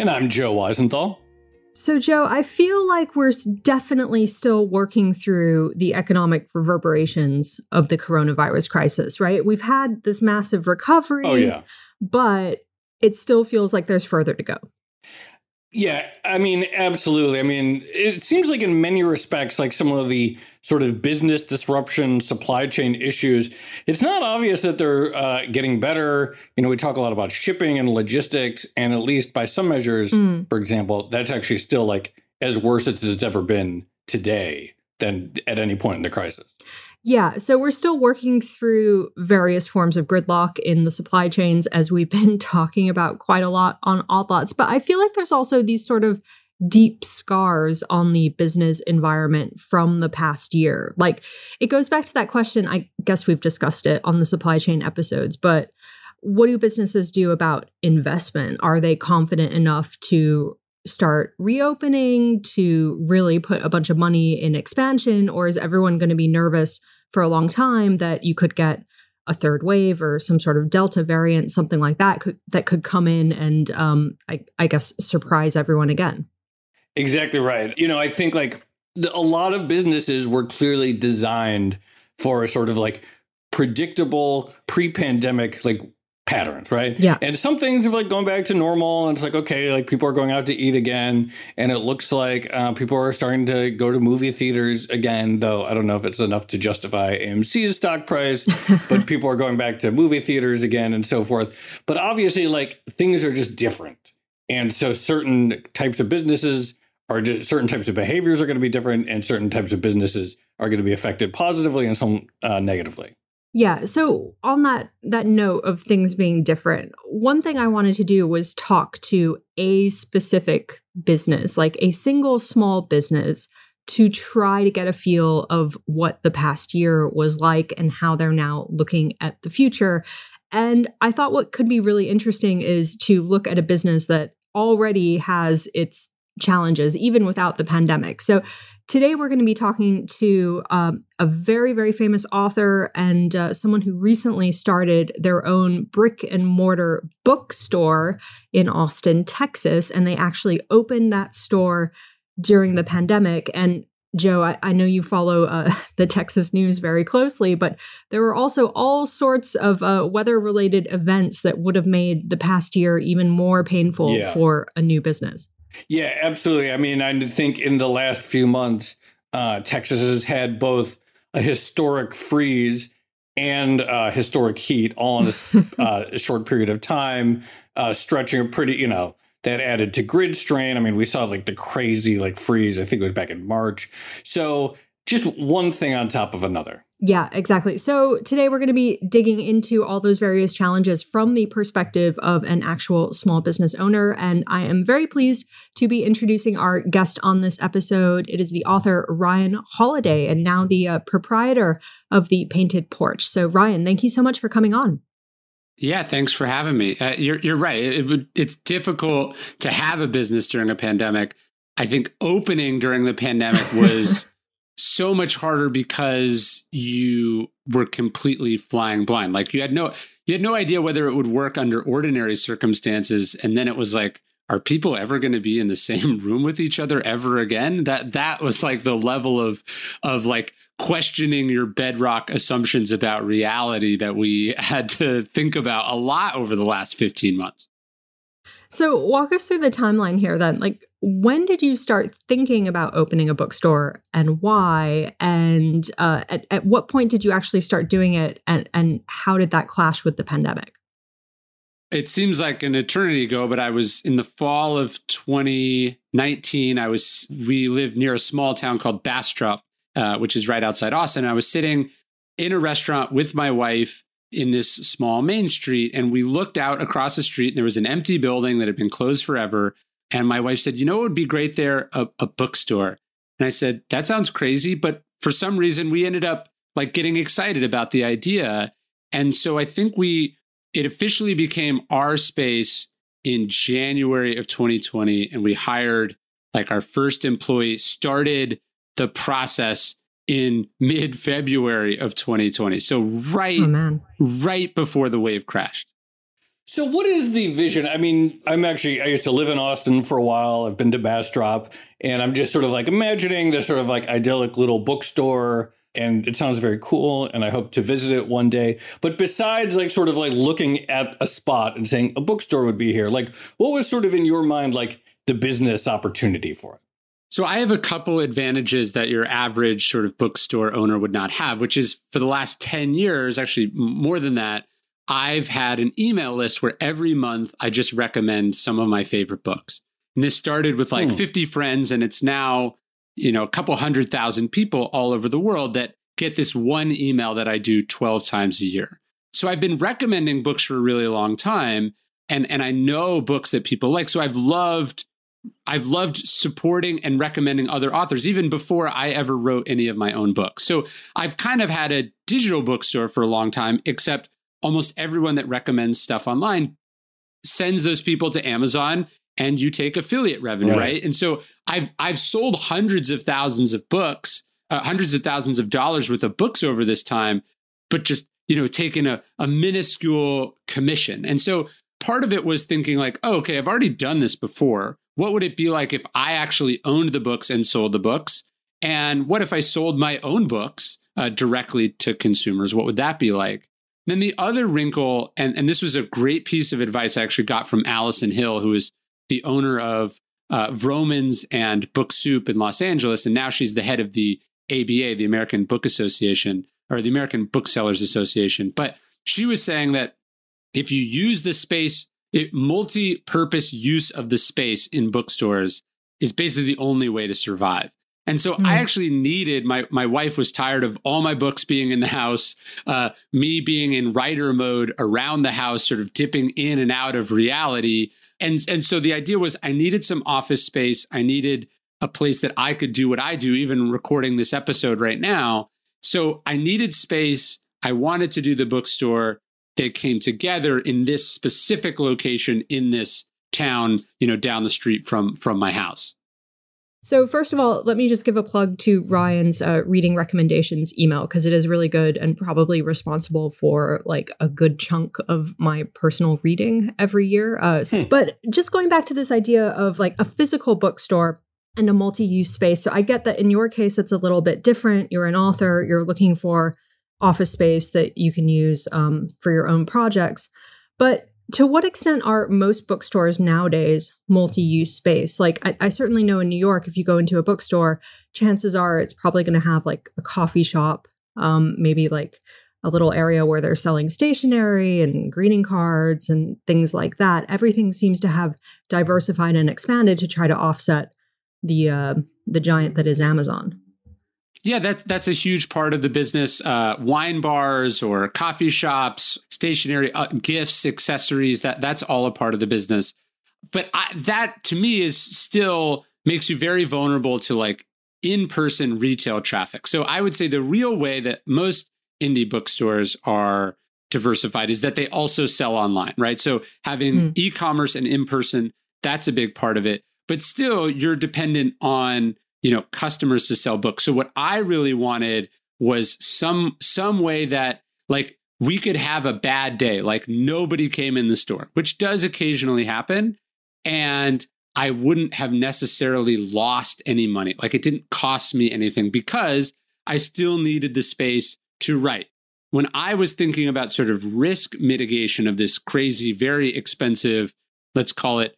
And I'm Joe Weisenthal. So, Joe, I feel like we're definitely still working through the economic reverberations of the coronavirus crisis, right? We've had this massive recovery, but it still feels like there's further to go. Yeah, I mean, absolutely. I mean, it seems like in many respects, like some of the sort of business disruption, supply chain issues, it's not obvious that they're getting better. You know, we talk a lot about shipping and logistics, and at least by some measures, for example, that's actually still like as worse as it's ever been today than at any point in the crisis. Yeah. So we're still working through various forms of gridlock in the supply chains, as we've been talking about quite a lot on Odd Lots. But I feel like there's also these sort of deep scars on the business environment from the past year. Like, it goes back to that question. I guess we've discussed it on the supply chain episodes, but what do businesses do about investment? Are they confident enough to start reopening, to really put a bunch of money in expansion, or is everyone going to be nervous for a long time that you could get a third wave or some sort of Delta variant, something like that, that could come in and I guess surprise everyone again? Exactly right. You know, I think like a lot of businesses were clearly designed for a sort of like predictable pre-pandemic like patterns, right? Yeah. And some things have like gone back to normal, and it's like, okay, like people are going out to eat again, and it looks like people are starting to go to movie theaters again, though I don't know if it's enough to justify AMC's stock price, but people are going back to movie theaters again and so forth. But obviously, like, things are just different. And so certain types of businesses are just, certain types of behaviors are going to be different, and certain types of businesses are going to be affected positively and some negatively. Yeah. So on that note of things being different, one thing I wanted to do was talk to a specific business, like a single small business, to try to get a feel of what the past year was like and how they're now looking at the future. And I thought what could be really interesting is to look at a business that already has its challenges, even without the pandemic. So today, we're going to be talking to a very, very famous author and someone who recently started their own brick and mortar bookstore in Austin, Texas. And they actually opened that store during the pandemic. And Joe, I know you follow the Texas news very closely, but there were also all sorts of weather-related events that would have made the past year even more painful for a new business. Yeah, absolutely. I mean, I think in the last few months, Texas has had both a historic freeze and historic heat all in a short period of time, stretching pretty, you know, that added to grid strain. I mean, we saw like the crazy like freeze, I think it was back in March. So just one thing on top of another. Yeah, exactly. So today we're going to be digging into all those various challenges from the perspective of an actual small business owner. And I am very pleased to be introducing our guest on this episode. It is the author Ryan Holiday, and now the proprietor of The Painted Porch. So Ryan, thank you so much for coming on. Yeah, thanks for having me. You're right. It's difficult to have a business during a pandemic. I think opening during the pandemic was so much harder because you were completely flying blind. Like you had no idea whether it would work under ordinary circumstances. And then it was like, are people ever going to be in the same room with each other ever again? That was like the level of like questioning your bedrock assumptions about reality that we had to think about a lot over the last 15 months. So walk us through the timeline here then. Like, when did you start thinking about opening a bookstore and why? And at what point did you actually start doing it? And how did that clash with the pandemic? It seems like an eternity ago, but I was in the fall of 2019. We lived near a small town called Bastrop, which is right outside Austin. I was sitting in a restaurant with my wife in this small main street, and we looked out across the street, and there was an empty building that had been closed forever. And my wife said, "You know what would be great there? A bookstore." And I said, "That sounds crazy," but for some reason, we ended up like getting excited about the idea. And so I think it officially became our space in January of 2020, and we hired like our first employee, started the process in mid-February of 2020. So right before the wave crashed. So what is the vision? I mean, I used to live in Austin for a while. I've been to Bastrop, and I'm just sort of like imagining this sort of like idyllic little bookstore. And it sounds very cool, and I hope to visit it one day. But besides like sort of like looking at a spot and saying a bookstore would be here, like what was sort of in your mind like the business opportunity for it? So I have a couple advantages that your average sort of bookstore owner would not have, which is for the last 10 years, actually more than that, I've had an email list where every month I just recommend some of my favorite books. And this started with like 50 friends, and it's now, you know, a couple 100,000 people all over the world that get this one email that I do 12 times a year. So I've been recommending books for a really long time, and I know books that people like. So I've loved supporting and recommending other authors even before I ever wrote any of my own books. So I've kind of had a digital bookstore for a long time, except almost everyone that recommends stuff online sends those people to Amazon, and you take affiliate revenue, right? And so I've sold hundreds of thousands of dollars worth of books over this time, but just, you know, taking a minuscule commission. And so part of it was thinking like, oh, okay, I've already done this before. What would it be like if I actually owned the books and sold the books? And what if I sold my own books directly to consumers? What would that be like? And then the other wrinkle, and this was a great piece of advice I actually got from Allison Hill, who is the owner of Vroman's and Book Soup in Los Angeles. And now she's the head of the ABA, the American Book Association, or the American Booksellers Association. But she was saying that if you use the space, multi-purpose use of the space in bookstores is basically the only way to survive. And so I actually needed, my wife was tired of all my books being in the house, me being in writer mode around the house, sort of dipping in and out of reality. And so the idea was I needed some office space. I needed a place that I could do what I do, even recording this episode right now. So I needed space. I wanted to do the bookstore. They came together in this specific location in this town, you know, down the street from my house. So first of all, let me just give a plug to Ryan's reading recommendations email, because it is really good and probably responsible for like a good chunk of my personal reading every year. But just going back to this idea of like a physical bookstore and a multi-use space. So I get that in your case, it's a little bit different. You're an author. You're looking for office space that you can use for your own projects. But to what extent are most bookstores nowadays multi-use space? Like I certainly know in New York, if you go into a bookstore, chances are it's probably going to have like a coffee shop, maybe like a little area where they're selling stationery and greeting cards and things like that. Everything seems to have diversified and expanded to try to offset the giant that is Amazon. Yeah, that's a huge part of the business. Wine bars or coffee shops, stationery, gifts, accessories, that's all a part of the business. But that to me is still makes you very vulnerable to like in-person retail traffic. So I would say the real way that most indie bookstores are diversified is that they also sell online, right? So having e-commerce and in-person, that's a big part of it. But still, you're dependent on, you know, customers to sell books. So what I really wanted was some way that, like, we could have a bad day, like nobody came in the store, which does occasionally happen. And I wouldn't have necessarily lost any money. Like, it didn't cost me anything because I still needed the space to write. When I was thinking about sort of risk mitigation of this crazy, very expensive, let's call it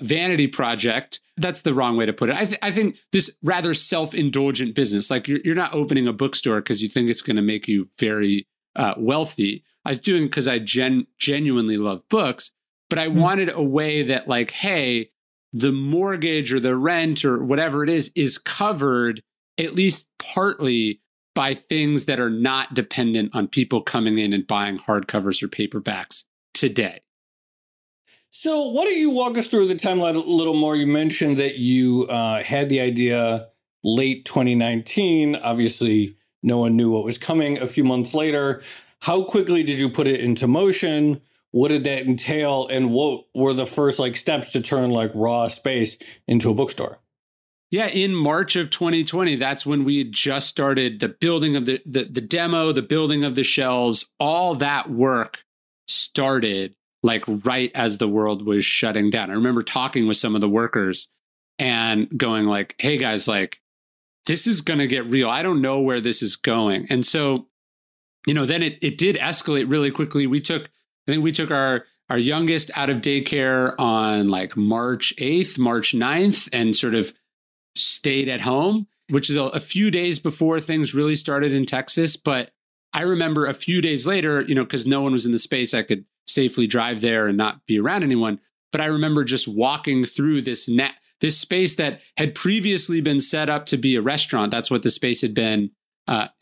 vanity project, that's the wrong way to put it. I think this rather self-indulgent business, like you're not opening a bookstore because you think it's going to make you very wealthy. I was doing it because I genuinely love books, but I wanted a way that, like, hey, the mortgage or the rent or whatever it is covered at least partly by things that are not dependent on people coming in and buying hardcovers or paperbacks today. So why don't you walk us through the timeline a little more? You mentioned that you had the idea late 2019. Obviously, no one knew what was coming a few months later. How quickly did you put it into motion? What did that entail? And what were the first, like, steps to turn, like, raw space into a bookstore? Yeah, in March of 2020, that's when we had just started the building of the demo, the building of the shelves. All that work started, like, right as the world was shutting down. I remember talking with some of the workers and going, like, hey guys, like, this is going to get real. I don't know where this is going. And so, you know, then it did escalate really quickly. I think we took our youngest out of daycare on, like, March 8th, March 9th, and sort of stayed at home, which is a few days before things really started in Texas. But I remember a few days later, you know, because no one was in the space, I could safely drive there and not be around anyone. But I remember just walking through this space that had previously been set up to be a restaurant. That's what the space had been.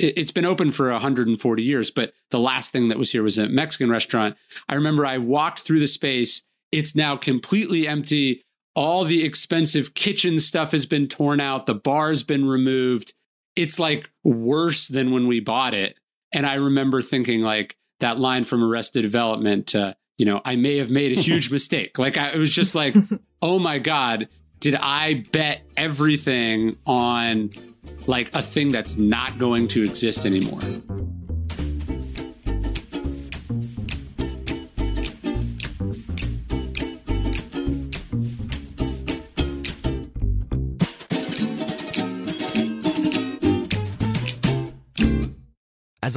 It's been open for 140 years, but the last thing that was here was a Mexican restaurant. I remember I walked through the space. It's now completely empty. All the expensive kitchen stuff has been torn out. The bar's been removed. It's, like, worse than when we bought it. And I remember thinking, like, that line from Arrested Development, you know, I may have made a huge mistake. Like, it was just like, oh my God, did I bet everything on, like, a thing that's not going to exist anymore? As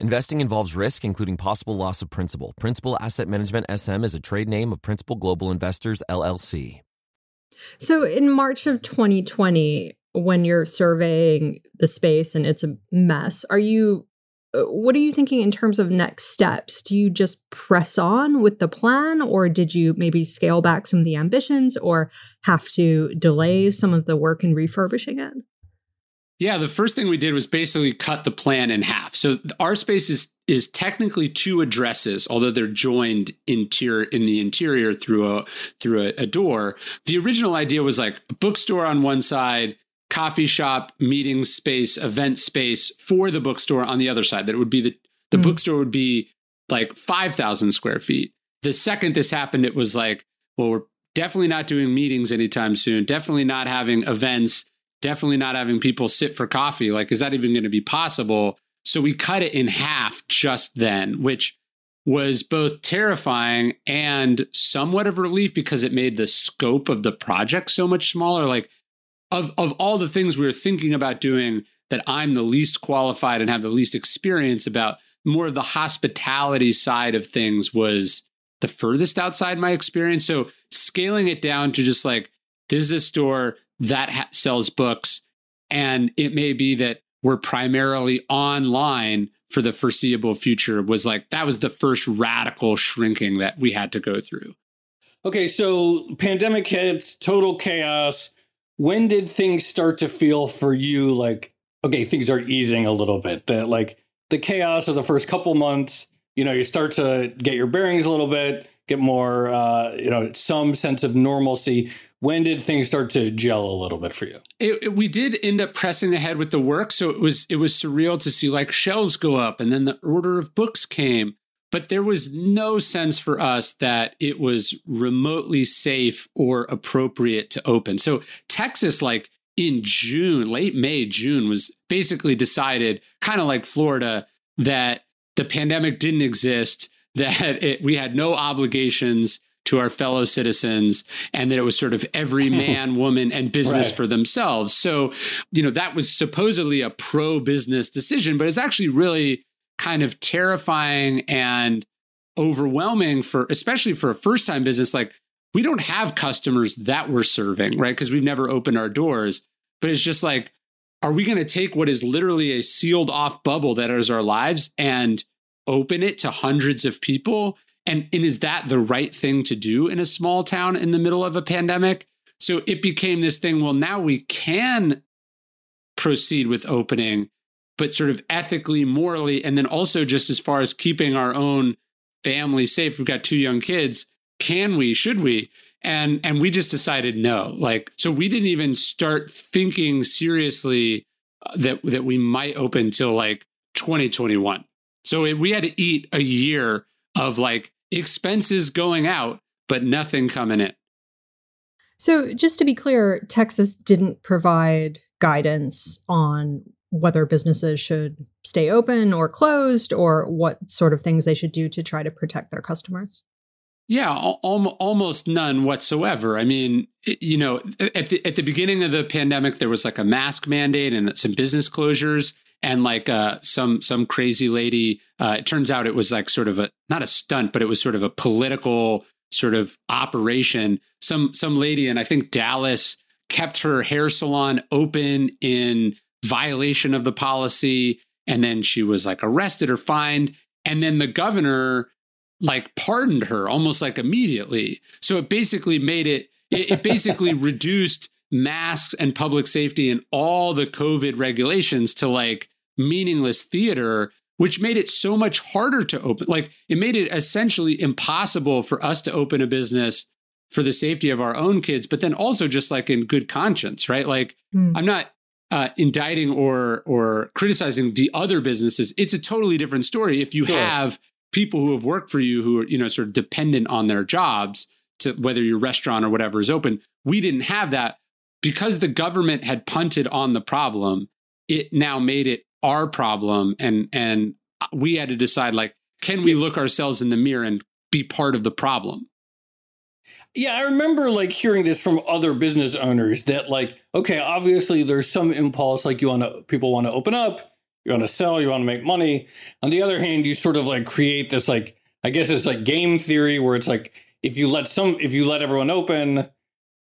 Investing involves risk, including possible loss of principal. Principal Asset Management SM is a trade name of Principal Global Investors, LLC. So in March of 2020, when you're surveying the space and it's a mess, what are you thinking in terms of next steps? Do you just press on with the plan, or did you maybe scale back some of the ambitions or have to delay some of the work in refurbishing it? Yeah, the first thing we did was basically cut the plan in half. So our space is technically two addresses, although they're joined in the interior through a door. The original idea was, like, a bookstore on one side, coffee shop, meeting space, event space for the bookstore on the other side. That it would be the bookstore would be, like, 5,000 square feet. The second this happened, it was like, well, we're definitely not doing meetings anytime soon. Definitely not having events. Definitely not having people sit for coffee. Like, is that even going to be possible? So we cut it in half just then, which was both terrifying and somewhat of relief because it made the scope of the project so much smaller. Like, of all the things we were thinking about doing that I'm the least qualified and have the least experience about, more of the hospitality side of things was the furthest outside my experience. So scaling it down to just, like, this is a store that sells books, and it may be that we're primarily online for the foreseeable future, was, like, that was the first radical shrinking that we had to go through. Okay, so pandemic hits, total chaos. When did things start to feel for you like, okay, things are easing a little bit? That, like, the chaos of the first couple months you know, you start to get your bearings a little bit, get more, you know, some sense of normalcy. When did things start to gel a little bit for you? We did end up pressing ahead with the work. So it was surreal to see like shelves go up and then the order of books came. But there was no sense for us that it was remotely safe or appropriate to open. So Texas, like in June, late May, June was basically decided, kind of like Florida, that the pandemic didn't exist, that we had no obligations to our fellow citizens, and that it was sort of every man, woman, and business right. for themselves. So, you know, that was supposedly a pro-business decision, but it's actually really kind of terrifying and overwhelming for, especially for a first-time business. Like, we don't have customers that we're serving, right? Because we've never opened our doors. But it's just like, are we going to take what is literally a sealed-off bubble that is our lives and open it to hundreds of people? And is that the right thing to do in a small town in the middle of a pandemic? So it became this thing, well, now we can proceed with opening, but sort of ethically, morally, and then also just as far as keeping our own family safe. We've got 2 young kids. Can we? Should we? And we just decided no. Like, so we didn't even start thinking seriously that we might open till like 2021. So we had to eat a year of like expenses going out, but nothing coming in. So just to be clear, Texas didn't provide guidance on whether businesses should stay open or closed, or what sort of things they should do to try to protect their customers? Yeah, almost none whatsoever. I mean, you know, at the beginning of the pandemic, there was like a mask mandate and some business closures. And like some crazy lady, it turns out it was like sort of a, not a stunt, but it was sort of a political sort of operation. Some lady in, I think, Dallas kept her hair salon open in violation of the policy. And then she was like arrested or fined. And then the governor like pardoned her almost like immediately. So it basically made it basically reduced masks and public safety and all the COVID regulations to like meaningless theater, which made it so much harder to open. Like, it made it essentially impossible for us to open a business for the safety of our own kids, but then also just like in good conscience, right? Like, I'm not indicting or criticizing the other businesses. It's a totally different story if you sure. have people who have worked for you who are, you know, sort of dependent on their jobs to whether your restaurant or whatever is open. We didn't have that. Because the government had punted on the problem, it now made it our problem. And we had to decide, like, can we look ourselves in the mirror and be part of the problem? Yeah, I remember like hearing this from other business owners that like, OK, obviously there's some impulse, like people want to open up, you want to sell, you want to make money. On the other hand, you sort of like create this like, I guess it's like game theory where it's like, if you let everyone open,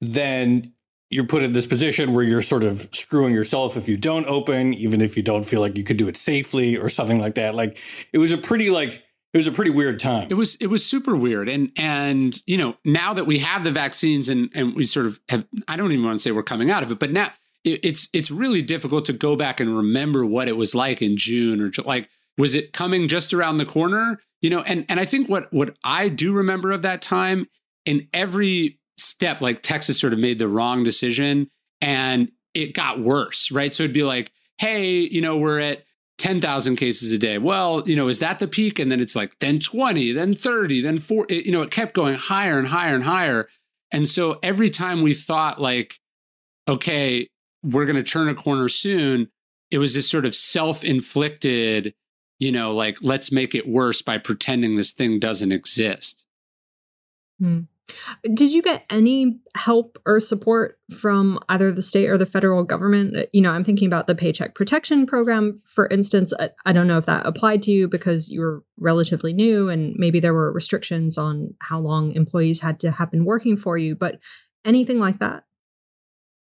then you're put in this position where you're sort of screwing yourself if you don't open, even if you don't feel like you could do it safely or something like that. Like, it was a pretty weird time. It was super weird. And you know, now that we have the vaccines and we sort of have, I don't even want to say we're coming out of it, but now it's really difficult to go back and remember what it was like in June or like, was it coming just around the corner? You know, and I think what I do remember of that time in every step, like Texas sort of made the wrong decision and it got worse, right? So it'd be like, hey, you know, we're at 10,000 cases a day. Well, you know, is that the peak? And then it's like, then 20, then 30, then 40, you know, it kept going higher and higher and higher. And so every time we thought like, okay, we're going to turn a corner soon, it was this sort of self-inflicted, you know, like, let's make it worse by pretending this thing doesn't exist. Did you get any help or support from either the state or the federal government? You know, I'm thinking about the Paycheck Protection Program, for instance. I don't know if that applied to you because you were relatively new and maybe there were restrictions on how long employees had to have been working for you, but anything like that?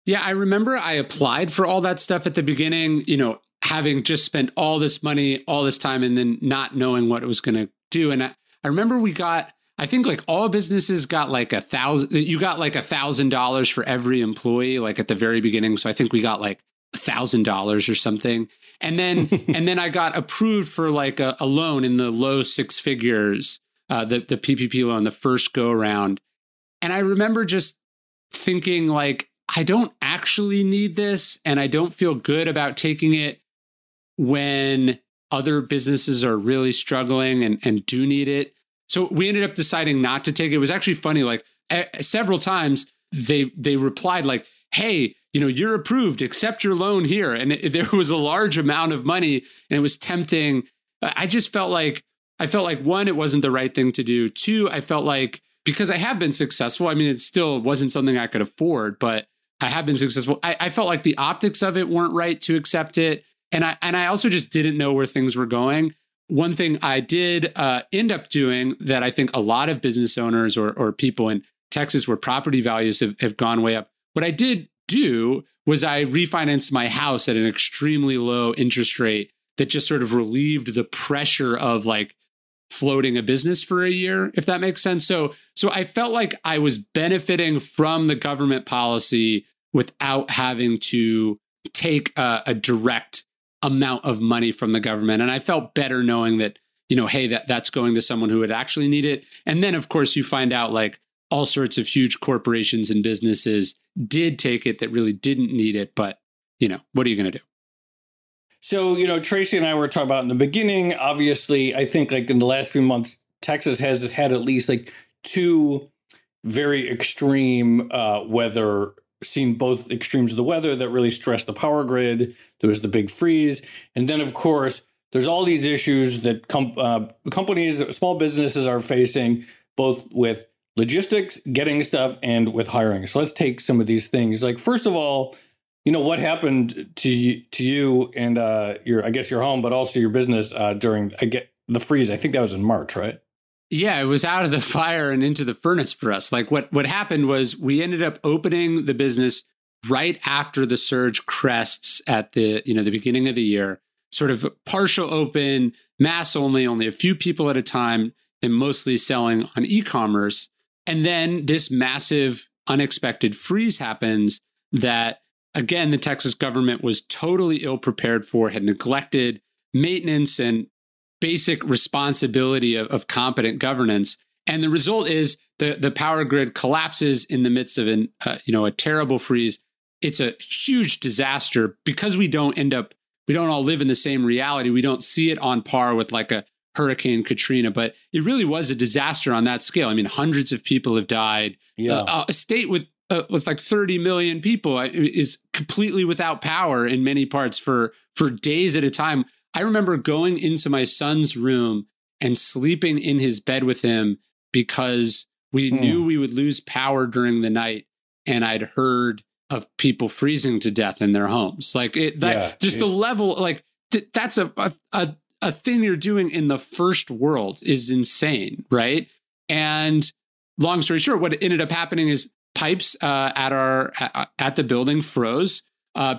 Yeah, I remember I applied for all that stuff at the beginning, you know, having just spent all this money, all this time, and then not knowing what it was going to do. And I remember we got, I think like all businesses got like $1,000, you got like $1,000 for every employee, like at the very beginning. So I think we got like $1,000 or something. And then I got approved for like a loan in the low six figures, the PPP loan, the first go around. And I remember just thinking like, I don't actually need this and I don't feel good about taking it when other businesses are really struggling and do need it. So we ended up deciding not to take it. It was actually funny. Like several times they replied like, hey, you know, you're approved, accept your loan here. And there was a large amount of money and it was tempting. I just felt like, one, it wasn't the right thing to do. Two, I felt like, because I have been successful, I mean, it still wasn't something I could afford, but I have been successful. I felt like the optics of it weren't right to accept it. And I also just didn't know where things were going. One thing I did end up doing that I think a lot of business owners or people in Texas where property values have gone way up, what I did do was I refinanced my house at an extremely low interest rate that just sort of relieved the pressure of like floating a business for a year, if that makes sense. So I felt like I was benefiting from the government policy without having to take a direct amount of money from the government. And I felt better knowing that, you know, hey, that's going to someone who would actually need it. And then, of course, you find out like all sorts of huge corporations and businesses did take it that really didn't need it. But, you know, what are you going to do? So, you know, Tracy and I were talking about in the beginning, obviously, I think like in the last few months, Texas has had at least like two very extreme weather, seen both extremes of the weather that really stressed the power grid. There was the big freeze. And then, of course, there's all these issues that companies, small businesses are facing, both with logistics, getting stuff, and with hiring. So let's take some of these things. Like, first of all, you know, what happened to you and your home, but also your business during the freeze? I think that was in March, right? Yeah, it was out of the fire and into the furnace for us. Like what happened was we ended up opening the business right after the surge crests at the beginning of the year, sort of partial open, mass only a few people at a time, and mostly selling on e-commerce. And then this massive unexpected freeze happens that, again, the Texas government was totally ill-prepared for, had neglected maintenance and basic responsibility of competent governance. And the result is the power grid collapses in the midst of a terrible freeze. It's a huge disaster because we don't all live in the same reality. We don't see it on par with like a Hurricane Katrina, but it really was a disaster on that scale. I mean, hundreds of people have died. Yeah. A state with like 30 million people is completely without power in many parts for days at a time. I remember going into my son's room and sleeping in his bed with him because we knew we would lose power during the night. And I'd heard of people freezing to death in their homes. The level, like that's a thing you're doing in the first world is insane, right? And long story short, what ended up happening is pipes at the building froze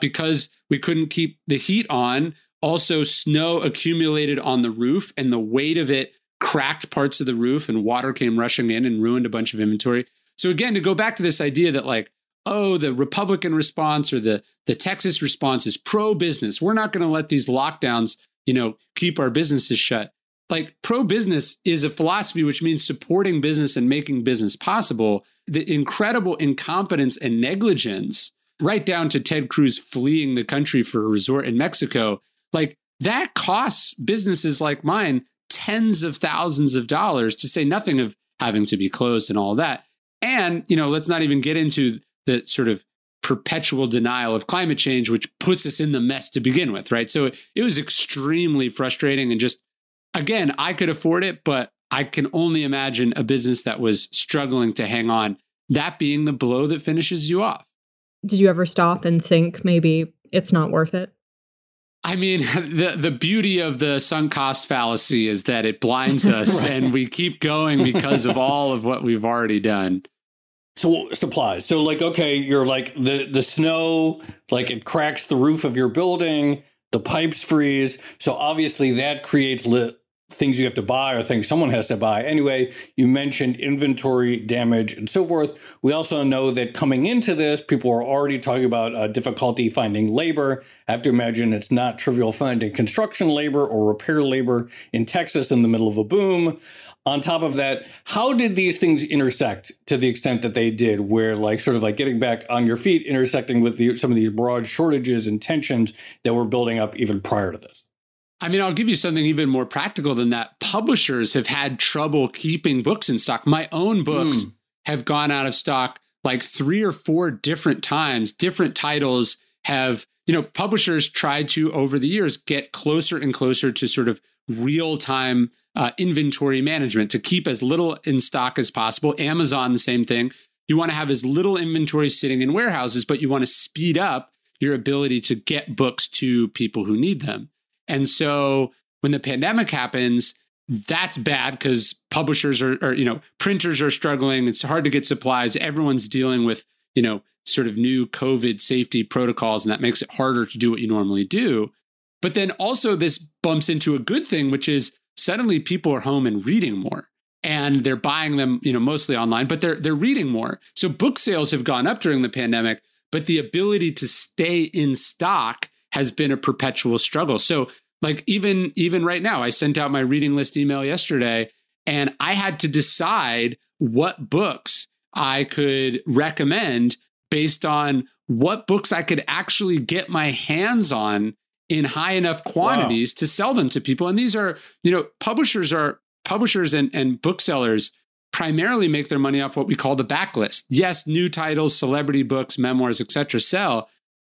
because we couldn't keep the heat on. Also, snow accumulated on the roof and the weight of it cracked parts of the roof and water came rushing in and ruined a bunch of inventory. So again, to go back to this idea that like, oh, the Republican response or the Texas response is pro-business. We're not going to let these lockdowns, you know, keep our businesses shut. Like pro-business is a philosophy, which means supporting business and making business possible. The incredible incompetence and negligence, right down to Ted Cruz fleeing the country for a resort in Mexico, like that costs businesses like mine tens of thousands of dollars, to say nothing of having to be closed and all that. And, you know, let's not even get into the sort of perpetual denial of climate change, which puts us in the mess to begin with, right? So it was extremely frustrating. And just, again, I could afford it, but I can only imagine a business that was struggling to hang on, that being the blow that finishes you off. Did you ever stop and think maybe it's not worth it? I mean, the beauty of the sunk cost fallacy is that it blinds us right. And we keep going because of all of what we've already done. So supplies. So like, okay, you're like the snow, like it cracks the roof of your building, the pipes freeze. So obviously that creates things you have to buy or things someone has to buy. Anyway, you mentioned inventory damage and so forth. We also know that coming into this, people are already talking about difficulty finding labor. I have to imagine it's not trivial finding construction labor or repair labor in Texas in the middle of a boom. On top of that, how did these things intersect to the extent that they did, where like sort of like getting back on your feet, intersecting with some of these broad shortages and tensions that were building up even prior to this? I mean, I'll give you something even more practical than that. Publishers have had trouble keeping books in stock. My own books have gone out of stock like 3 or 4 different times. Different titles have, you know, publishers tried to, over the years, get closer and closer to sort of real-time inventory management to keep as little in stock as possible. Amazon, the same thing. You want to have as little inventory sitting in warehouses, but you want to speed up your ability to get books to people who need them. And so when the pandemic happens, that's bad because publishers are, you know, printers are struggling. It's hard to get supplies. Everyone's dealing with, you know, sort of new COVID safety protocols, and that makes it harder to do what you normally do. But then also this bumps into a good thing, which is suddenly people are home and reading more, and they're buying them, you know, mostly online, but they're reading more. So book sales have gone up during the pandemic, but the ability to stay in stock has been a perpetual struggle. So like even right now, I sent out my reading list email yesterday, and I had to decide what books I could recommend based on what books I could actually get my hands on in high enough quantities to sell them to people. And these are, you know, publishers and booksellers primarily make their money off what we call the backlist. Yes, new titles, celebrity books, memoirs, et cetera, sell.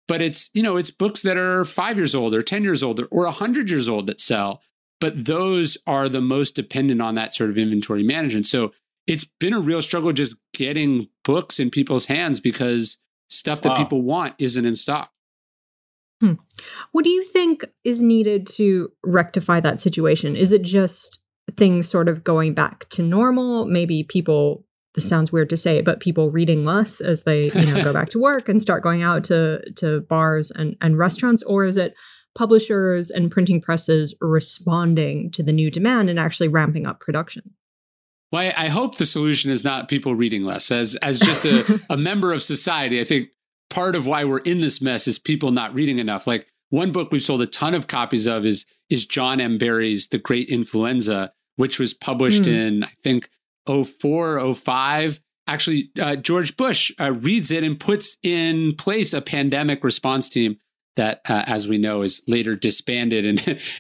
But it's, you know, it's books that are 5 years old or 10 years old or 100 years old that sell. But those are the most dependent on that sort of inventory management. So it's been a real struggle just getting books in people's hands because stuff that people want isn't in stock. What do you think is needed to rectify that situation? Is it just things sort of going back to normal? Maybe people... This sounds weird to say, but people reading less as they, you know, go back to work and start going out to bars and restaurants? Or is it publishers and printing presses responding to the new demand and actually ramping up production? Well, I hope the solution is not people reading less. As just a member of society, I think part of why we're in this mess is people not reading enough. Like one book we've sold a ton of copies of is John M. Barry's The Great Influenza, which was published in, I think, 04, 05. Actually, George Bush reads it and puts in place a pandemic response team that, as we know, is later disbanded.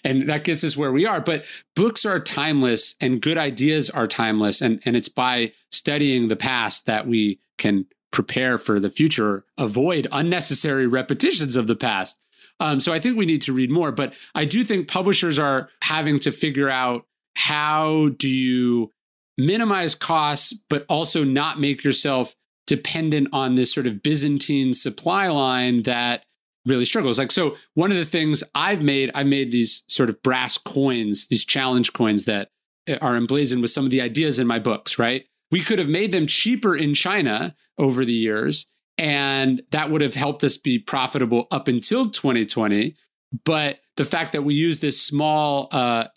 And that gets us where we are. But books are timeless and good ideas are timeless. And it's by studying the past that we can prepare for the future, avoid unnecessary repetitions of the past. So I think we need to read more. But I do think publishers are having to figure out how do you minimize costs, but also not make yourself dependent on this sort of Byzantine supply line that really struggles. Like, so one of the things I made these sort of brass coins, these challenge coins that are emblazoned with some of the ideas in my books, right? We could have made them cheaper in China over the years, and that would have helped us be profitable up until 2020. But the fact that we use this small,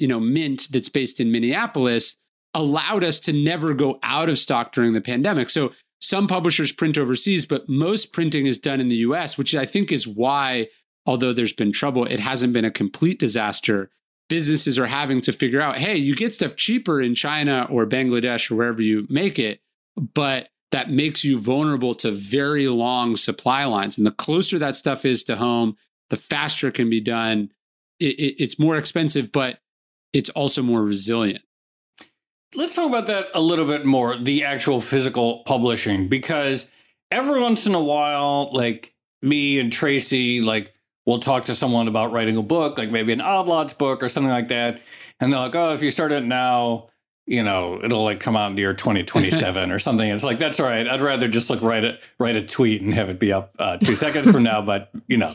mint that's based in Minneapolis allowed us to never go out of stock during the pandemic. So some publishers print overseas, but most printing is done in the US, which I think is why, although there's been trouble, it hasn't been a complete disaster. Businesses are having to figure out, hey, you get stuff cheaper in China or Bangladesh or wherever you make it, but that makes you vulnerable to very long supply lines. And the closer that stuff is to home, the faster it can be done. It's more expensive, but it's also more resilient. Let's talk about that a little bit more, the actual physical publishing, because every once in a while, like me and Tracy, like we'll talk to someone about writing a book, like maybe an Odd Lots book or something like that. And they're like, oh, if you start it now, you know, it'll like come out in the year 2027 or something. It's like, that's all right. I'd rather just like write a tweet and have it be up 2 seconds from now. But, you know,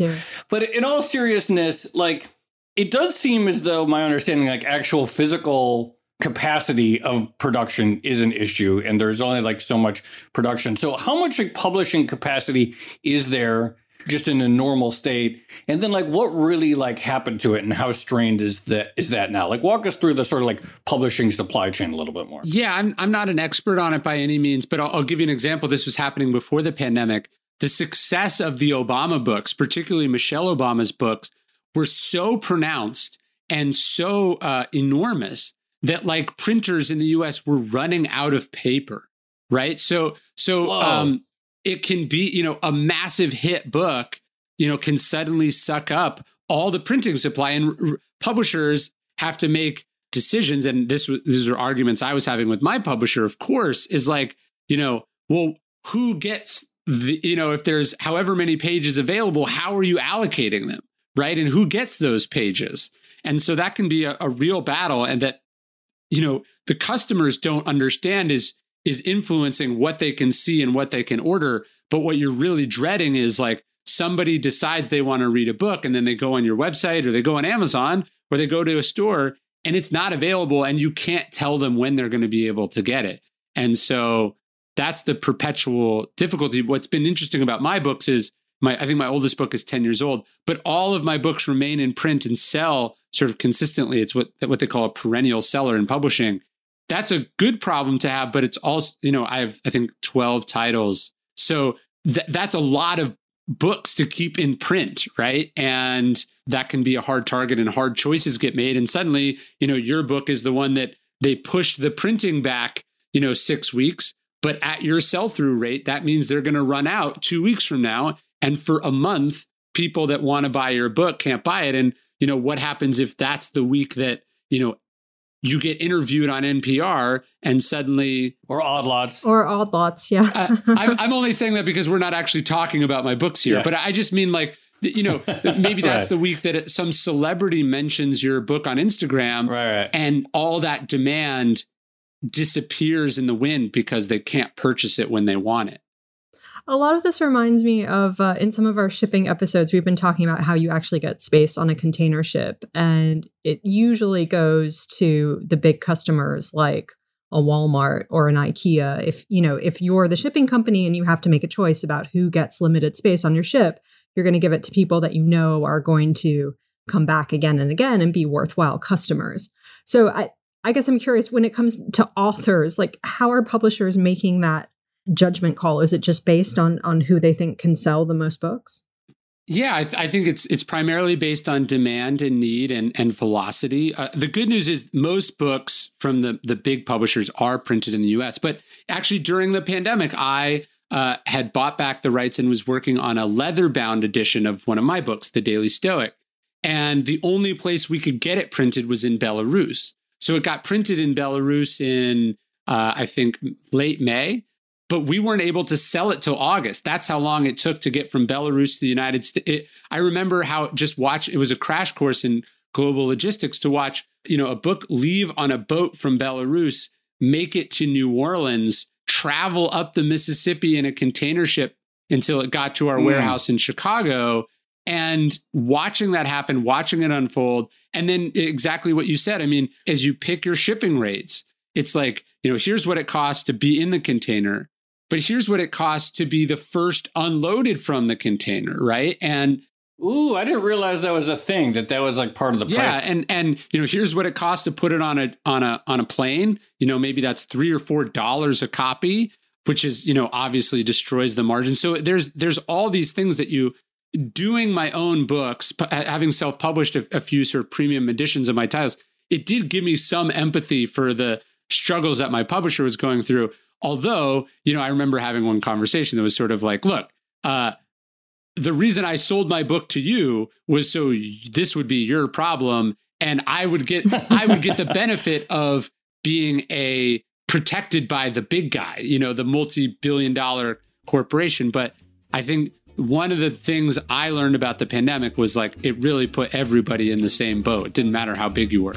but in all seriousness, like it does seem as though my understanding, like actual physical capacity of production is an issue, and there's only like so much production. So how much like publishing capacity is there just in a normal state? And then like what really like happened to it and how strained is that now? Like walk us through the sort of like publishing supply chain a little bit more. Yeah, I'm not an expert on it by any means, but I'll give you an example. This was happening before the pandemic. The success of the Obama books, particularly Michelle Obama's books, were so pronounced and so enormous that like printers in the U.S. were running out of paper, right? So it can be, you know, a massive hit book, you know, can suddenly suck up all the printing supply, and publishers have to make decisions. And these are arguments I was having with my publisher, of course, is like, you know, well, who gets the, you know, if there's however many pages available, how are you allocating them, right? And who gets those pages? And so that can be a real battle, and that, you know, the customers don't understand is influencing what they can see and what they can order. But what you're really dreading is like somebody decides they want to read a book and then they go on your website or they go on Amazon or they go to a store and it's not available and you can't tell them when they're going to be able to get it. And so that's the perpetual difficulty. What's been interesting about my books is I think my oldest book is 10 years old, but all of my books remain in print and sell sort of consistently. It's what they call a perennial seller in publishing. That's a good problem to have, but it's also, you know, I have, I think, 12 titles. So that's a lot of books to keep in print, right? And that can be a hard target and hard choices get made. And suddenly, you know, your book is the one that they pushed the printing back, you know, 6 weeks, but at your sell-through rate, that means they're going to run out 2 weeks from now. And for a month, people that want to buy your book can't buy it. And, you know, what happens if that's the week that, you know, you get interviewed on NPR and suddenly... Or Odd Lots, yeah. I'm only saying that because we're not actually talking about my books here. Yeah. But I just mean like, you know, maybe that's right. The week that some celebrity mentions your book on Instagram right. And all that demand disappears in the wind because they can't purchase it when they want it. A lot of this reminds me of in some of our shipping episodes, we've been talking about how you actually get space on a container ship. And it usually goes to the big customers like a Walmart or an IKEA. If you're the shipping company and you have to make a choice about who gets limited space on your ship, you're going to give it to people that you know are going to come back again and again and be worthwhile customers. So I guess I'm curious, when it comes to authors, like how are publishers making that judgment call? Is it just based on who they think can sell the most books? Yeah, I think it's primarily based on demand and need and velocity. The good news is most books from the big publishers are printed in the US. But actually during the pandemic, I had bought back the rights and was working on a leather-bound edition of one of my books, The Daily Stoic. And the only place we could get it printed was in Belarus. So it got printed in Belarus in, I think, late May. But we weren't able to sell it till August. That's how long it took to get from Belarus to the United States. I remember how it was a crash course in global logistics to watch, you know, a book leave on a boat from Belarus, make it to New Orleans, travel up the Mississippi in a container ship until it got to our warehouse in Chicago. And watching that happen, watching it unfold. And then exactly what you said. I mean, as you pick your shipping rates, it's like, you know, here's what it costs to be in the container. But here's what it costs to be the first unloaded from the container, right? And I didn't realize that was a thing, that was like part of the price. Yeah, and you know, here's what it costs to put it on a plane. You know, maybe that's $3 or $4 a copy, which is, you know, obviously destroys the margin. So there's all these things that you doing my own books, having self-published a few sort of premium editions of my titles. It did give me some empathy for the struggles that my publisher was going through. Although, you know, I remember having one conversation that was sort of like, look, the reason I sold my book to you was so this would be your problem. And I would get the benefit of being protected by the big guy, you know, the multi-billion-dollar corporation. But I think one of the things I learned about the pandemic was like it really put everybody in the same boat. It didn't matter how big you were.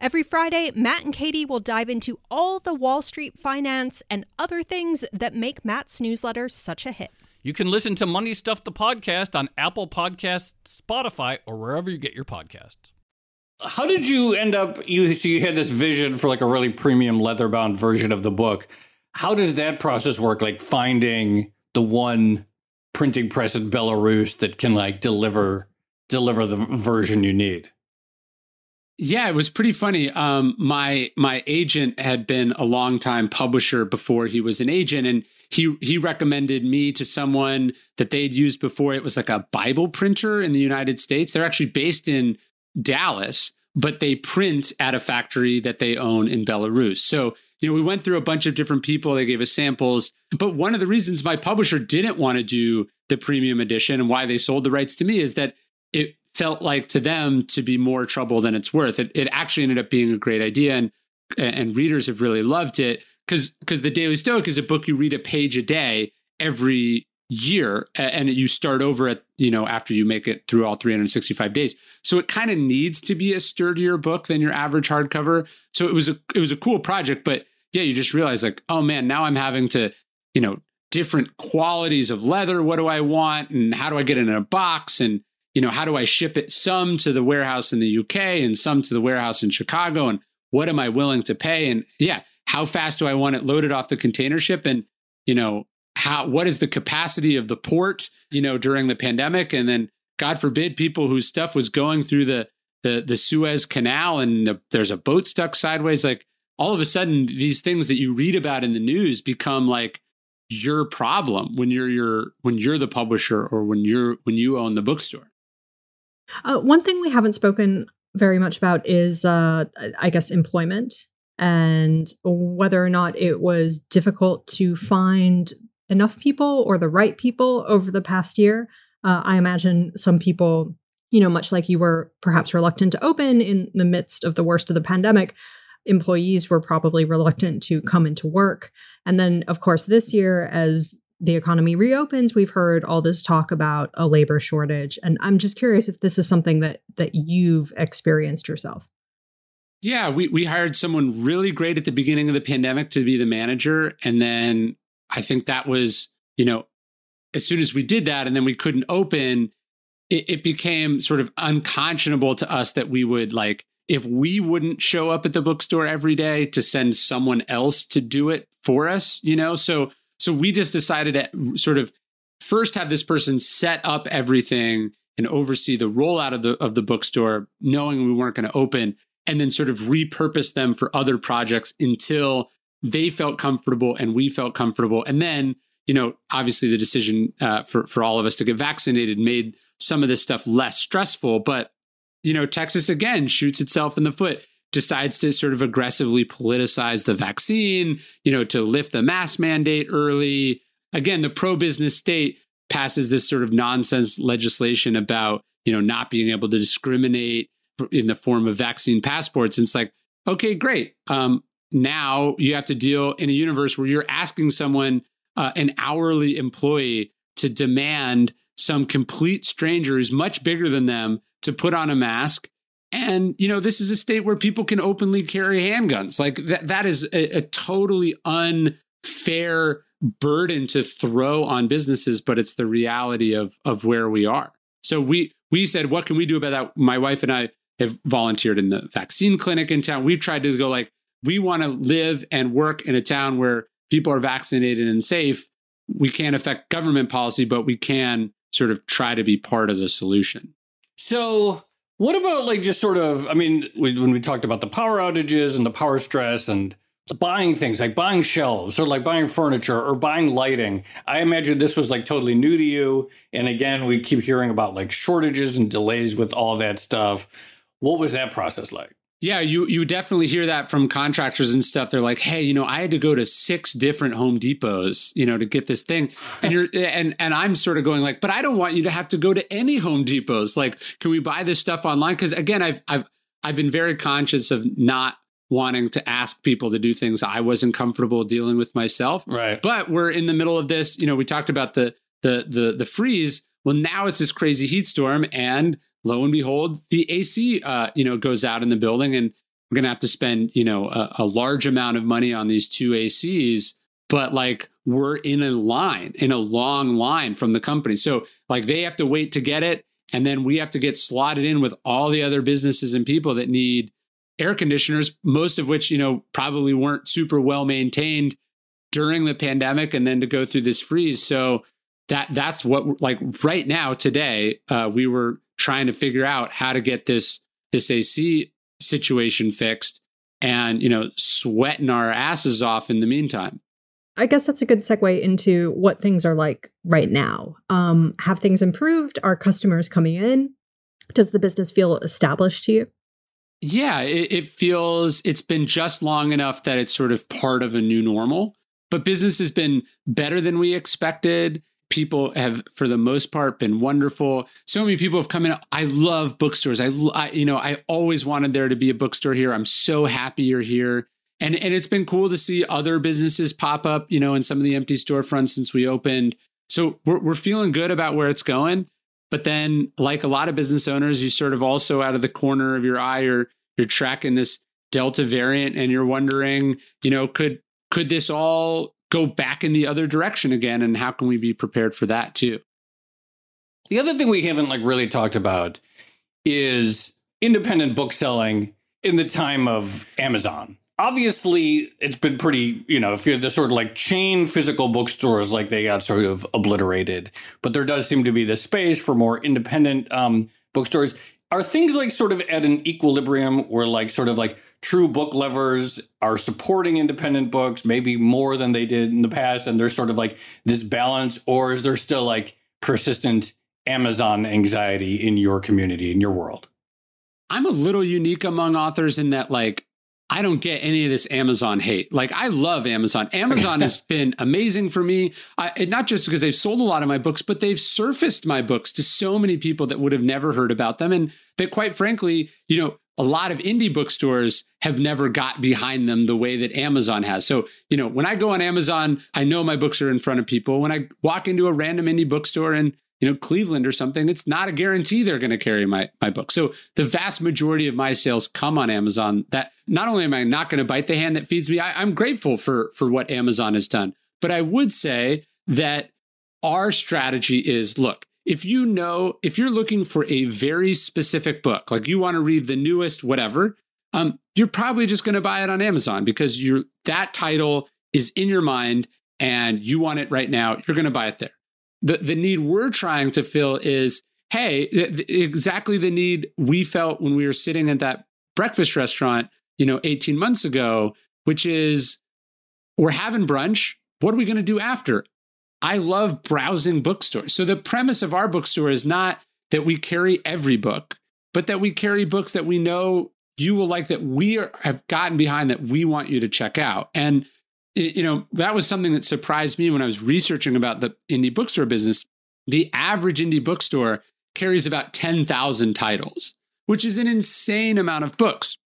Every Friday, Matt and Katie will dive into all the Wall Street finance and other things that make Matt's newsletter such a hit. You can listen to Money Stuff the podcast on Apple Podcasts, Spotify, or wherever you get your podcasts. How did you end up, you had this vision for like a really premium leather-bound version of the book. How does that process work, like finding the one printing press in Belarus that can like deliver the version you need? Yeah, it was pretty funny. My agent had been a longtime publisher before he was an agent, and he recommended me to someone that they'd used before. It was like a Bible printer in the United States. They're actually based in Dallas, but they print at a factory that they own in Belarus. So, you know, we went through a bunch of different people. They gave us samples. But one of the reasons my publisher didn't want to do the premium edition and why they sold the rights to me is that it felt like to them to be more trouble than it's worth. It actually ended up being a great idea, and readers have really loved it because The Daily Stoic is a book you read a page a day every year, and you start over at, you know, after you make it through all 365 days. So it kind of needs to be a sturdier book than your average hardcover. So it was a cool project, but yeah, you just realize like, oh man, now I'm having to, you know, different qualities of leather. What do I want? And how do I get it in a box? And, you know, how do I ship it, some to the warehouse in the UK and some to the warehouse in Chicago? And what am I willing to pay? And yeah, how fast do I want it loaded off the container ship? And, you know, what is the capacity of the port, you know, during the pandemic? And then God forbid people whose stuff was going through the Suez Canal and there's a boat stuck sideways. Like all of a sudden, these things that you read about in the news become like your problem when you're the publisher or when you own the bookstore. One thing we haven't spoken very much about is, I guess, employment and whether or not it was difficult to find enough people or the right people over the past year. I imagine some people, you know, much like you were perhaps reluctant to open in the midst of the worst of the pandemic, employees were probably reluctant to come into work. And then, of course, this year, as the economy reopens, we've heard all this talk about a labor shortage. And I'm just curious if this is something that you've experienced yourself. Yeah, we hired someone really great at the beginning of the pandemic to be the manager. And then I think that was, you know, as soon as we did that and then we couldn't open, it became sort of unconscionable to us that we would like, if we wouldn't show up at the bookstore every day, to send someone else to do it for us, you know? So we just decided to sort of first have this person set up everything and oversee the rollout of the bookstore, knowing we weren't going to open, and then sort of repurpose them for other projects until they felt comfortable and we felt comfortable. And then, you know, obviously the decision for all of us to get vaccinated made some of this stuff less stressful. But, you know, Texas, again, shoots itself in the foot, decides to sort of aggressively politicize the vaccine, you know, to lift the mask mandate early. Again, the pro-business state passes this sort of nonsense legislation about, you know, not being able to discriminate in the form of vaccine passports. And it's like, okay, great. Now you have to deal in a universe where you're asking someone, an hourly employee, to demand some complete stranger who's much bigger than them to put on a mask. And, you know, this is a state where people can openly carry handguns. Like that is a totally unfair burden to throw on businesses, but it's the reality of where we are. So we said, what can we do about that? My wife and I have volunteered in the vaccine clinic in town. We've tried to go like, we want to live and work in a town where people are vaccinated and safe. we can't affect government policy, but we can sort of try to be part of the solution. So what about like just sort of, I mean, when we talked about the power outages and the power stress and buying things like buying shelves or like buying furniture or buying lighting, I imagine this was like totally new to you. And again, we keep hearing about like shortages and delays with all that stuff. What was that process like? Yeah, you definitely hear that from contractors and stuff. They're like, hey, you know, I had to go to 6 different Home Depots, you know, to get this thing. And I'm sort of going like, but I don't want you to have to go to any Home Depots. Like, can we buy this stuff online? Because again, I've been very conscious of not wanting to ask people to do things I wasn't comfortable dealing with myself. Right. But we're in the middle of this, you know, we talked about the freeze. Well, now it's this crazy heat storm, and lo and behold, the AC, goes out in the building, and we're going to have to spend, you know, a large amount of money on these 2 ACs. But like we're in a long line from the company. So like they have to wait to get it. And then we have to get slotted in with all the other businesses and people that need air conditioners, most of which, you know, probably weren't super well maintained during the pandemic. And then to go through this freeze. So that's what like right now, today, we were trying to figure out how to get this AC situation fixed and, you know, sweating our asses off in the meantime. I guess that's a good segue into what things are like right now. Have things improved? Are customers coming in? Does the business feel established to you? Yeah, it feels, it's been just long enough that it's sort of part of a new normal, but business has been better than we expected. People have, for the most part, been wonderful. So many people have come in. I love bookstores. I always wanted there to be a bookstore here. I'm so happy you're here. And it's been cool to see other businesses pop up, you know, in some of the empty storefronts since we opened. So we're feeling good about where it's going. But then, like a lot of business owners, you sort of also out of the corner of your eye, you're tracking this Delta variant, and you're wondering, you know, could this all go back in the other direction again? And how can we be prepared for that too? The other thing we haven't like really talked about is independent book selling in the time of Amazon. Obviously, it's been pretty, you know, if you're the sort of like chain physical bookstores, like they got sort of obliterated, but there does seem to be this space for more independent bookstores. Are things like sort of at an equilibrium where like sort of like true book lovers are supporting independent books maybe more than they did in the past, and there's sort of like this balance, or is there still like persistent Amazon anxiety in your community, in your world? I'm a little unique among authors in that like I don't get any of this Amazon hate. Like I love Amazon. Amazon has been amazing for me. And not just because they've sold a lot of my books, but they've surfaced my books to so many people that would have never heard about them. And that quite frankly, you know, a lot of indie bookstores have never got behind them the way that Amazon has. So, you know, when I go on Amazon, I know my books are in front of people. When I walk into a random indie bookstore in, you know, Cleveland or something, it's not a guarantee they're going to carry my book. So the vast majority of my sales come on Amazon. That not only am I not going to bite the hand that feeds me, I'm grateful for what Amazon has done. But I would say that our strategy is, look, if you're looking for a very specific book, like you want to read the newest whatever, you're probably just going to buy it on Amazon because that title is in your mind and you want it right now. You're going to buy it there. The need we're trying to fill is, hey, exactly the need we felt when we were sitting at that breakfast restaurant, you know, 18 months ago, which is we're having brunch. What are we going to do after? I love browsing bookstores. So the premise of our bookstore is not that we carry every book, but that we carry books that we know you will like, that we have gotten behind, that we want you to check out. And, you know, that was something that surprised me when I was researching about the indie bookstore business. The average indie bookstore carries about 10,000 titles, which is an insane amount of books.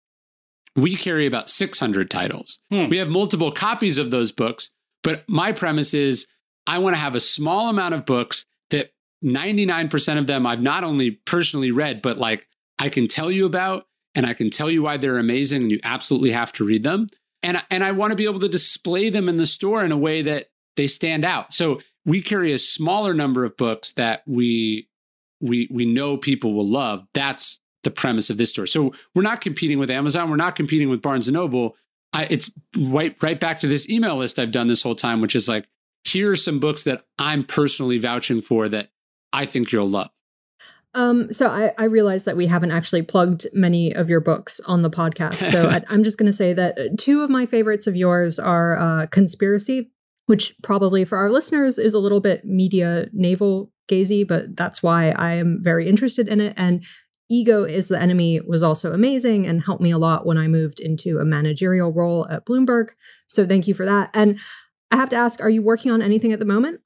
We carry about 600 titles. We have multiple copies of those books, but my premise is, I want to have a small amount of books that 99% of them I've not only personally read, but like I can tell you about, and I can tell you why they're amazing and you absolutely have to read them. And I want to be able to display them in the store in a way that they stand out. So we carry a smaller number of books that we know people will love. That's the premise of this store. So we're not competing with Amazon. We're not competing with Barnes & Noble. It's right back to this email list I've done this whole time, which is like, here are some books that I'm personally vouching for that I think you'll love. So I realize that we haven't actually plugged many of your books on the podcast. So I'm just going to say that two of my favorites of yours are Conspiracy, which probably for our listeners is a little bit media navel gazy, but that's why I am very interested in it. And Ego is the Enemy was also amazing and helped me a lot when I moved into a managerial role at Bloomberg. So thank you for that. And I have to ask, are you working on anything at the moment?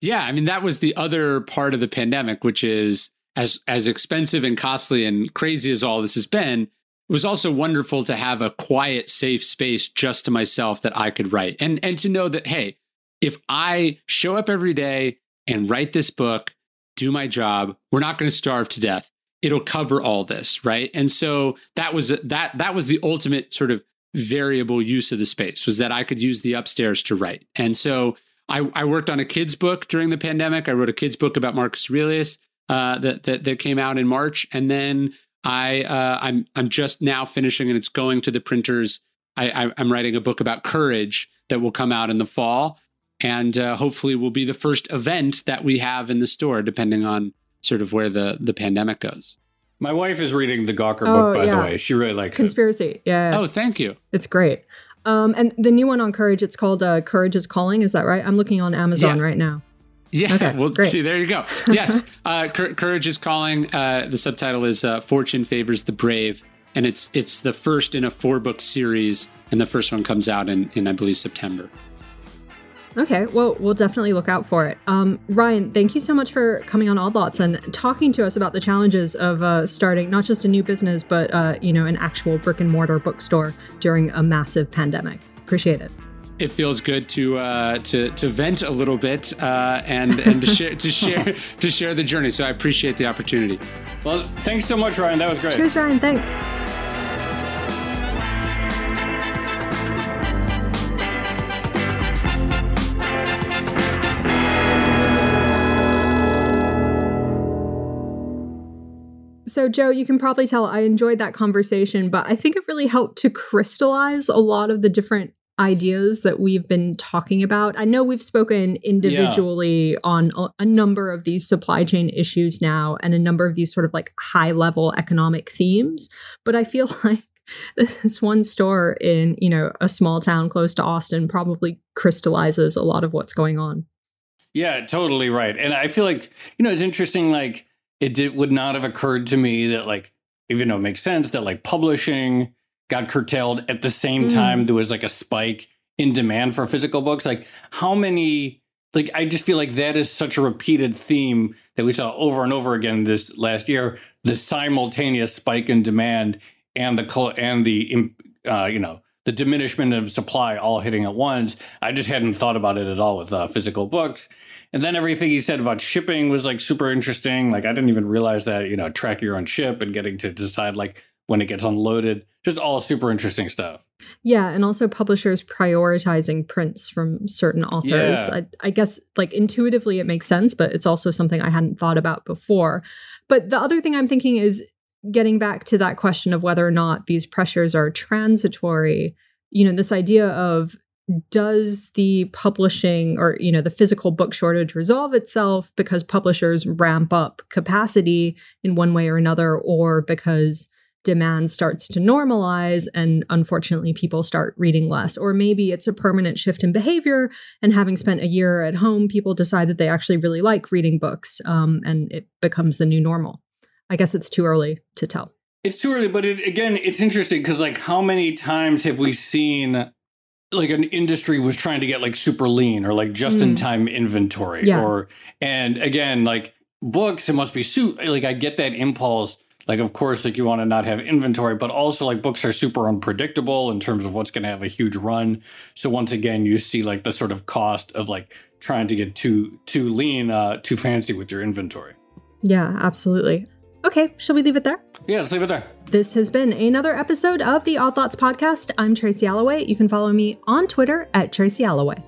Yeah, I mean, that was the other part of the pandemic, which is as expensive and costly and crazy as all this has been, it was also wonderful to have a quiet, safe space just to myself that I could write. And to know that, hey, if I show up every day and write this book, do my job, we're not going to starve to death. It'll cover all this, right? And so that was the ultimate sort of variable use of the space, was that I could use the upstairs to write. And so I worked on a kid's book during the pandemic. I wrote a kid's book about Marcus Aurelius that came out in March. And then I'm just now finishing, and it's going to the printers. I'm writing a book about courage that will come out in the fall, and hopefully will be the first event that we have in the store, depending on sort of where the pandemic goes. My wife is reading the Gawker book, by the way. She really likes Conspiracy. It. Conspiracy, yeah. Oh, thank you. It's great. And the new one on Courage, it's called Courage is Calling. Is that right? I'm looking on Amazon right now. Yeah, okay, well, great. See, there you go. Yes, Courage is Calling. The subtitle is Fortune Favors the Brave. And it's the first in a 4-book series. And the first one comes out in I believe, September. Okay, well, we'll definitely look out for it. Ryan, thank you so much for coming on Odd Lots and talking to us about the challenges of starting not just a new business, but an actual brick and mortar bookstore during a massive pandemic. Appreciate it. It feels good to vent a little bit and to share the journey. So I appreciate the opportunity. Well, thanks so much, Ryan. That was great. Cheers, Ryan. Thanks. So, Joe, you can probably tell I enjoyed that conversation, but I think it really helped to crystallize a lot of the different ideas that we've been talking about. I know we've spoken individually on a number of these supply chain issues now and a number of these sort of like high-level economic themes, but I feel like this one store in, a small town close to Austin probably crystallizes a lot of what's going on. Yeah, totally right. And I feel like, it's interesting, like, it would not have occurred to me that, like, even though it makes sense that, like, publishing got curtailed at the same time there was, like, a spike in demand for physical books. Like, how many, like, I just feel like that is such a repeated theme that we saw over and over again this last year, the simultaneous spike in demand and the diminishment of supply all hitting at once. I just hadn't thought about it at all with physical books. And then everything you said about shipping was, like, super interesting. Like, I didn't even realize that, track your own ship and getting to decide, like, when it gets unloaded. Just all super interesting stuff. Yeah. And also publishers prioritizing prints from certain authors. Yeah. I guess, like, intuitively it makes sense, but it's also something I hadn't thought about before. But the other thing I'm thinking is getting back to that question of whether or not these pressures are transitory. This idea of, does the publishing or, the physical book shortage resolve itself because publishers ramp up capacity in one way or another, or because demand starts to normalize and unfortunately people start reading less? Or maybe it's a permanent shift in behavior, and having spent a year at home, people decide that they actually really like reading books, and it becomes the new normal. I guess it's too early to tell. It's too early, but it's interesting because, like, how many times have we seen, like, an industry was trying to get, like, super lean or, like, just in time inventory and again, like, books, it must be like, I get that impulse. Like, of course, like, you want to not have inventory, but also, like, books are super unpredictable in terms of what's going to have a huge run. So once again, you see, like, the sort of cost of, like, trying to get too lean, too fancy with your inventory. Yeah, absolutely. Okay, shall we leave it there? Yeah, let's leave it there. This has been another episode of the Odd Lots Podcast. I'm Tracy Alloway. You can follow me on Twitter @TracyAlloway.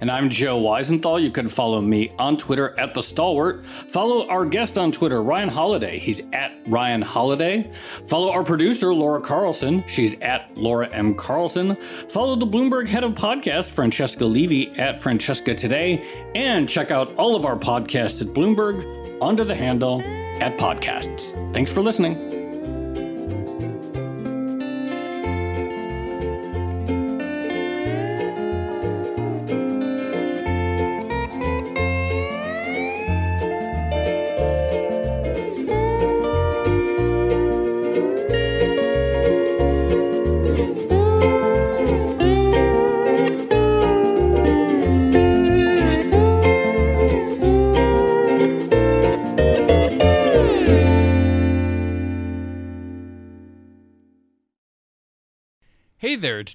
And I'm Joe Weisenthal. You can follow me on Twitter at The Stalwart. Follow our guest on Twitter, Ryan Holiday. He's at Ryan Holiday. Follow our producer, Laura Carlson. She's at Laura M. Carlson. Follow the Bloomberg head of podcast, Francesca Levy, at Francesca Today. And check out all of our podcasts at Bloomberg under the handle at podcasts. Thanks for listening. Hey there, it's